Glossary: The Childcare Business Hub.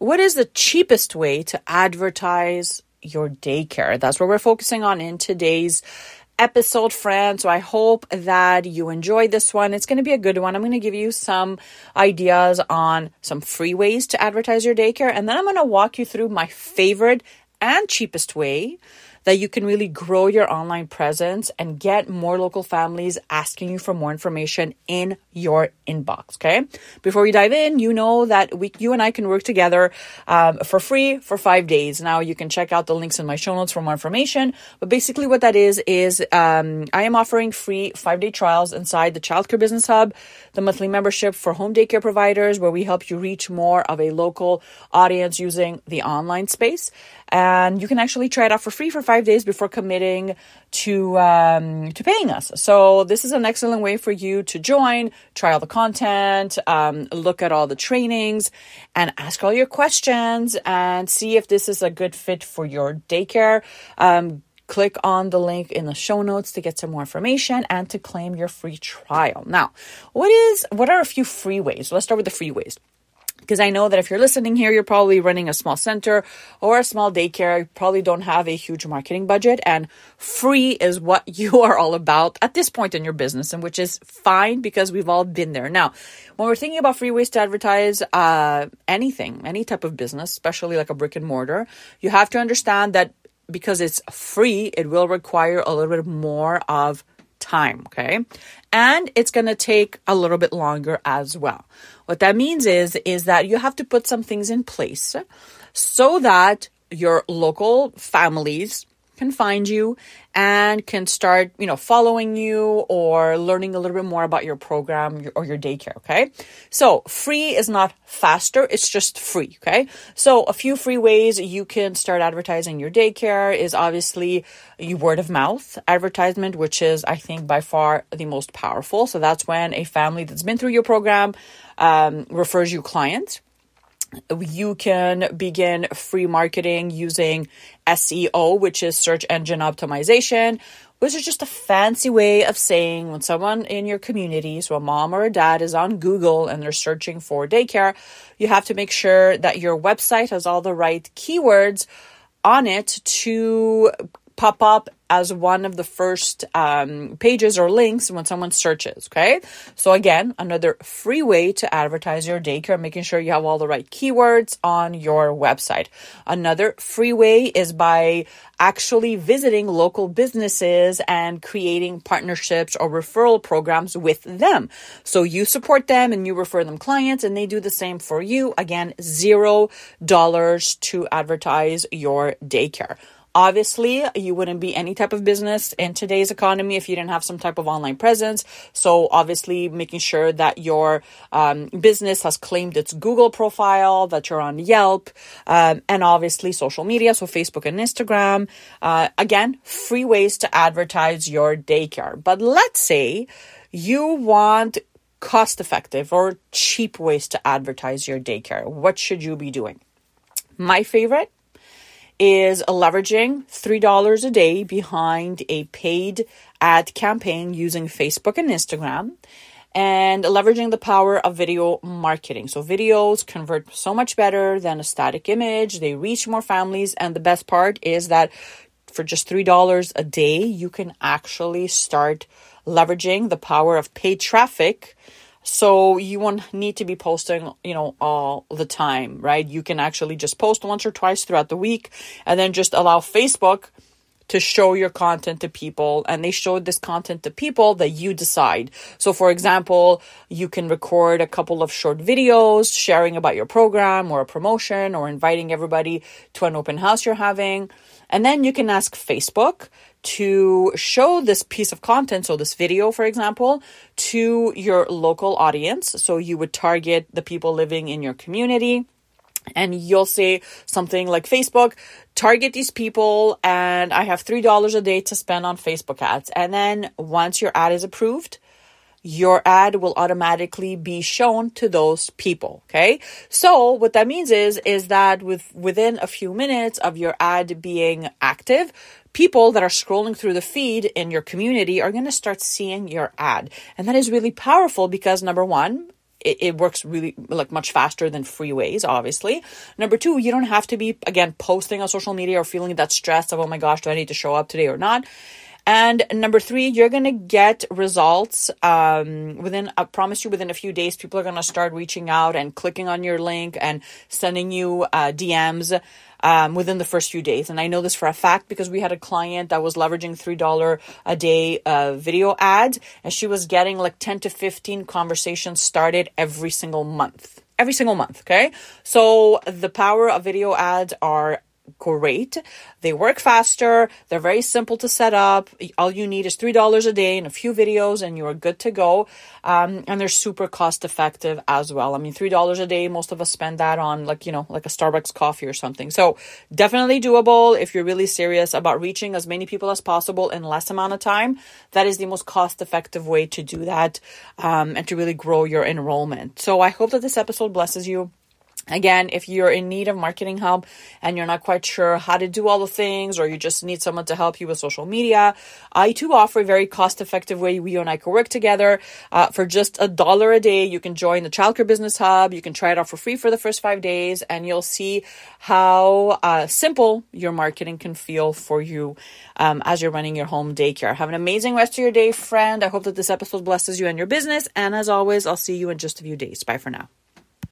What is the cheapest way to advertise your daycare? That's what we're focusing on in today's episode, friends. So I hope that you enjoyed this one. It's going to be a good one. I'm going to give you some ideas on some free ways to advertise your daycare. And then I'm going to walk you through my favorite and cheapest way that you can really grow your online presence and get more local families asking you for more information in your inbox, okay? Before we dive in, you know that you and I can work together for free for 5 days. Now, you can check out the links in my show notes for more information. But basically what that is I am offering free 5-day trials inside the Childcare Business Hub, the monthly membership for home daycare providers, where we help you reach more of a local audience using the online space. And you can actually try it out for free for 5 days before committing to paying us. So this is an excellent way for you to join, try all the content, look at all the trainings, and ask all your questions and see if this is a good fit for your daycare. Click on the link in the show notes to get some more information and to claim your free trial. Now, what are a few free ways? Let's start with the free ways. Because I know that if you're listening here, you're probably running a small center or a small daycare. You probably don't have a huge marketing budget, and free is what you are all about at this point in your business, and which is fine because we've all been there. Now, when we're thinking about free ways to advertise any type of business, especially like a brick and mortar, you have to understand that because it's free, it will require a little bit more of time, okay? And it's going to take a little bit longer as well. What that means is that you have to put some things in place so that your local families can find you and can start, following you or learning a little bit more about your program or your daycare, okay? So free is not faster, it's just free, okay? So a few free ways you can start advertising your daycare is obviously your word of mouth advertisement, which is, I think, by far the most powerful. So that's when a family that's been through your program refers you clients. You can begin free marketing using SEO, which is search engine optimization, which is just a fancy way of saying when someone in your community, so a mom or a dad, is on Google and they're searching for daycare, you have to make sure that your website has all the right keywords on it to pop up as one of the first pages or links when someone searches, okay? So again, another free way to advertise your daycare, making sure you have all the right keywords on your website. Another free way is by actually visiting local businesses and creating partnerships or referral programs with them. So you support them and you refer them clients and they do the same for you. Again, $0 to advertise your daycare. Obviously, you wouldn't be any type of business in today's economy if you didn't have some type of online presence. So obviously, making sure that your business has claimed its Google profile, that you're on Yelp, and obviously social media, so Facebook and Instagram. Again, free ways to advertise your daycare. But let's say you want cost-effective or cheap ways to advertise your daycare. What should you be doing? My favorite is leveraging $3 a day behind a paid ad campaign using Facebook and Instagram, and leveraging the power of video marketing. So videos convert so much better than a static image. They reach more families. And the best part is that for just $3 a day, you can actually start leveraging the power of paid traffic. So you won't need to be posting, all the time, right? You can actually just post once or twice throughout the week and then just allow Facebook to show your content to people. And they show this content to people that you decide. So for example, you can record a couple of short videos sharing about your program or a promotion or inviting everybody to an open house you're having. And then you can ask Facebook to show this piece of content, so this video, for example, to your local audience. So you would target the people living in your community. And you'll say something like, Facebook, target these people, and I have $3 a day to spend on Facebook ads. And then once your ad is approved, your ad will automatically be shown to those people, okay? So what that means is that within a few minutes of your ad being active, people that are scrolling through the feed in your community are going to start seeing your ad. And that is really powerful because, number one, it works really like much faster than freeways, obviously. Number two, you don't have to be, again, posting on social media or feeling that stress of, oh my gosh, do I need to show up today or not? And number three, you're going to get results I promise you, within a few days, people are going to start reaching out and clicking on your link and sending you DMs within the first few days. And I know this for a fact because we had a client that was leveraging $3 a day video ads, and she was getting like 10 to 15 conversations started every single month. Okay. So the power of video ads are great. They work faster. They're very simple to set up. All you need is $3 a day and a few videos and you're good to go. And they're super cost effective as well. I mean, $3 a day, most of us spend that on like a Starbucks coffee or something. So definitely doable if you're really serious about reaching as many people as possible in less amount of time. That is the most cost effective way to do that and to really grow your enrollment. So I hope that this episode blesses you. Again, if you're in need of Marketing Hub and you're not quite sure how to do all the things, or you just need someone to help you with social media, I too offer a very cost-effective way you and I can work together. For just $1 a day, you can join the Childcare Business Hub. You can try it out for free for the first 5 days, and you'll see how simple your marketing can feel for you as you're running your home daycare. Have an amazing rest of your day, friend. I hope that this episode blesses you and your business. And as always, I'll see you in just a few days. Bye for now.